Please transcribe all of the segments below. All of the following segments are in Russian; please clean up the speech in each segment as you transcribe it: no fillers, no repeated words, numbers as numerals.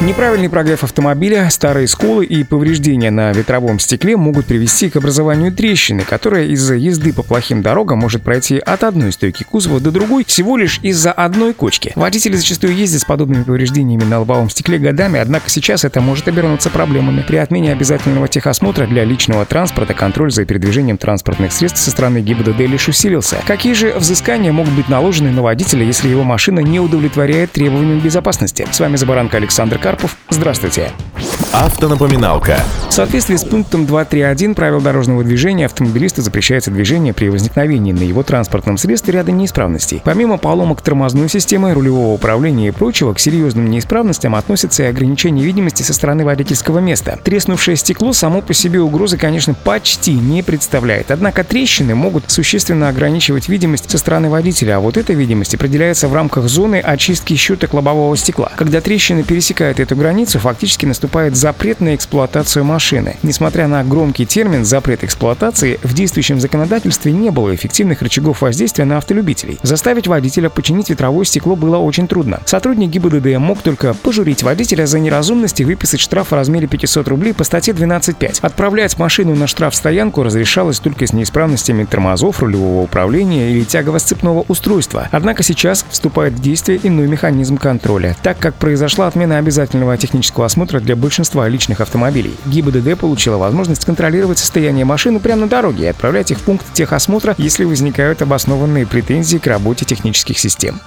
Неправильный прогрев автомобиля, старые сколы и повреждения на ветровом стекле могут привести к образованию трещины, которая из-за езды по плохим дорогам может пройти от одной стойки кузова до другой всего лишь из-за одной кочки. Водители зачастую ездят с подобными повреждениями на лобовом стекле годами, однако сейчас это может обернуться проблемами. При отмене обязательного техосмотра для личного транспорта контроль за передвижением транспортных средств со стороны ГИБДД лишь усилился. Какие же взыскания могут быть наложены на водителя, если его машина не удовлетворяет требованиям безопасности? С вами «За баранкой» Александр Костов. Здравствуйте. Автонапоминалка. В соответствии с пунктом 2.3.1 правил дорожного движения автомобилисту запрещается движение при возникновении на его транспортном средстве ряда неисправностей. Помимо поломок тормозной системы, рулевого управления и прочего, к серьезным неисправностям относятся и ограничение видимости со стороны водительского места. Треснувшее стекло само по себе угрозы, конечно, почти не представляет. Однако трещины могут существенно ограничивать видимость со стороны водителя, а вот эта видимость определяется в рамках зоны очистки щеток лобового стекла. Когда трещина пересекает эту границу, фактически наступает запрет на эксплуатацию машины. Несмотря на громкий термин «запрет эксплуатации», в действующем законодательстве не было эффективных рычагов воздействия на автолюбителей. Заставить водителя починить ветровое стекло было очень трудно. Сотрудник ГИБДД мог только пожурить водителя за неразумность и выписать штраф в размере 500 рублей по статье 12.5. Отправлять машину на штрафстоянку разрешалось только с неисправностями тормозов, рулевого управления или тягово-сцепного устройства. Однако сейчас вступает в действие иной механизм контроля, так как произошла отмена обязательства технического осмотра для большинства личных автомобилей. ГИБДД получила возможность контролировать состояние машины прямо на дороге и отправлять их в пункт техосмотра, если возникают обоснованные претензии к работе технических систем.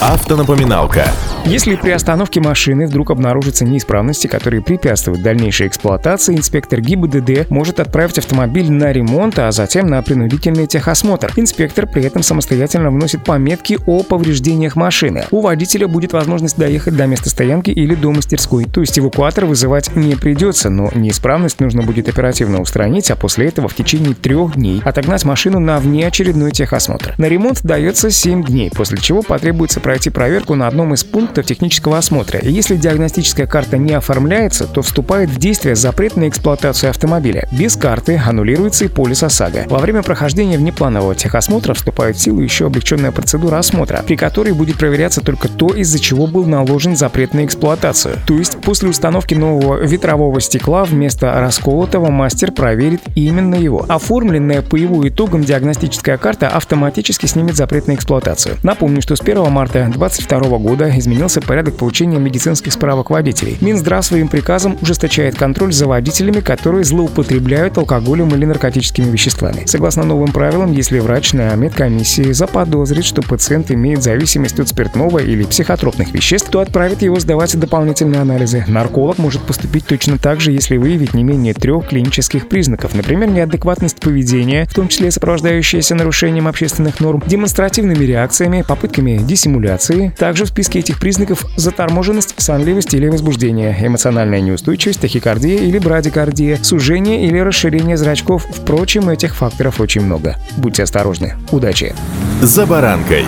Автонапоминалка. Если при остановке машины вдруг обнаружатся неисправности, которые препятствуют дальнейшей эксплуатации, инспектор ГИБДД может отправить автомобиль на ремонт, а затем на принудительный техосмотр. Инспектор при этом самостоятельно вносит пометки о повреждениях машины. У водителя будет возможность доехать до места стоянки или до мастерской, то есть эвакуатор вызывать не придется, но неисправность нужно будет оперативно устранить, а после этого в течение 3 дней отогнать машину на внеочередной техосмотр. На ремонт дается 7 дней, после чего потребуется пройти проверку на одном из пунктов технического осмотра. И если диагностическая карта не оформляется, то вступает в действие запрет на эксплуатацию автомобиля. Без карты аннулируется и полис ОСАГО. Во время прохождения внепланового техосмотра вступает в силу еще облегченная процедура осмотра, при которой будет проверяться только то, из-за чего был наложен запрет на эксплуатацию. То есть после установки нового ветрового стекла вместо расколотого мастер проверит именно его. Оформленная по его итогам диагностическая карта автоматически снимет запрет на эксплуатацию. Напомню, что с 1 марта 2022 года изменился порядок получения медицинских справок водителей. Минздрав своим приказом ужесточает контроль за водителями, которые злоупотребляют алкоголем или наркотическими веществами. Согласно новым правилам, если врач на медкомиссии заподозрит, что пациент имеет зависимость от спиртного или психотропных веществ, то отправит его сдавать дополнительные анализы. Нарколог может поступить точно так же, если выявить не менее 3 клинических признаков, например, неадекватность поведения, в том числе сопровождающаяся нарушением общественных норм, демонстративными реакциями, попытками диссимуляции. Также в списке этих признаков заторможенность, сонливость или возбуждение, эмоциональная неустойчивость, тахикардия или брадикардия, сужение или расширение зрачков. Впрочем, этих факторов очень много. Будьте осторожны. Удачи! За баранкой.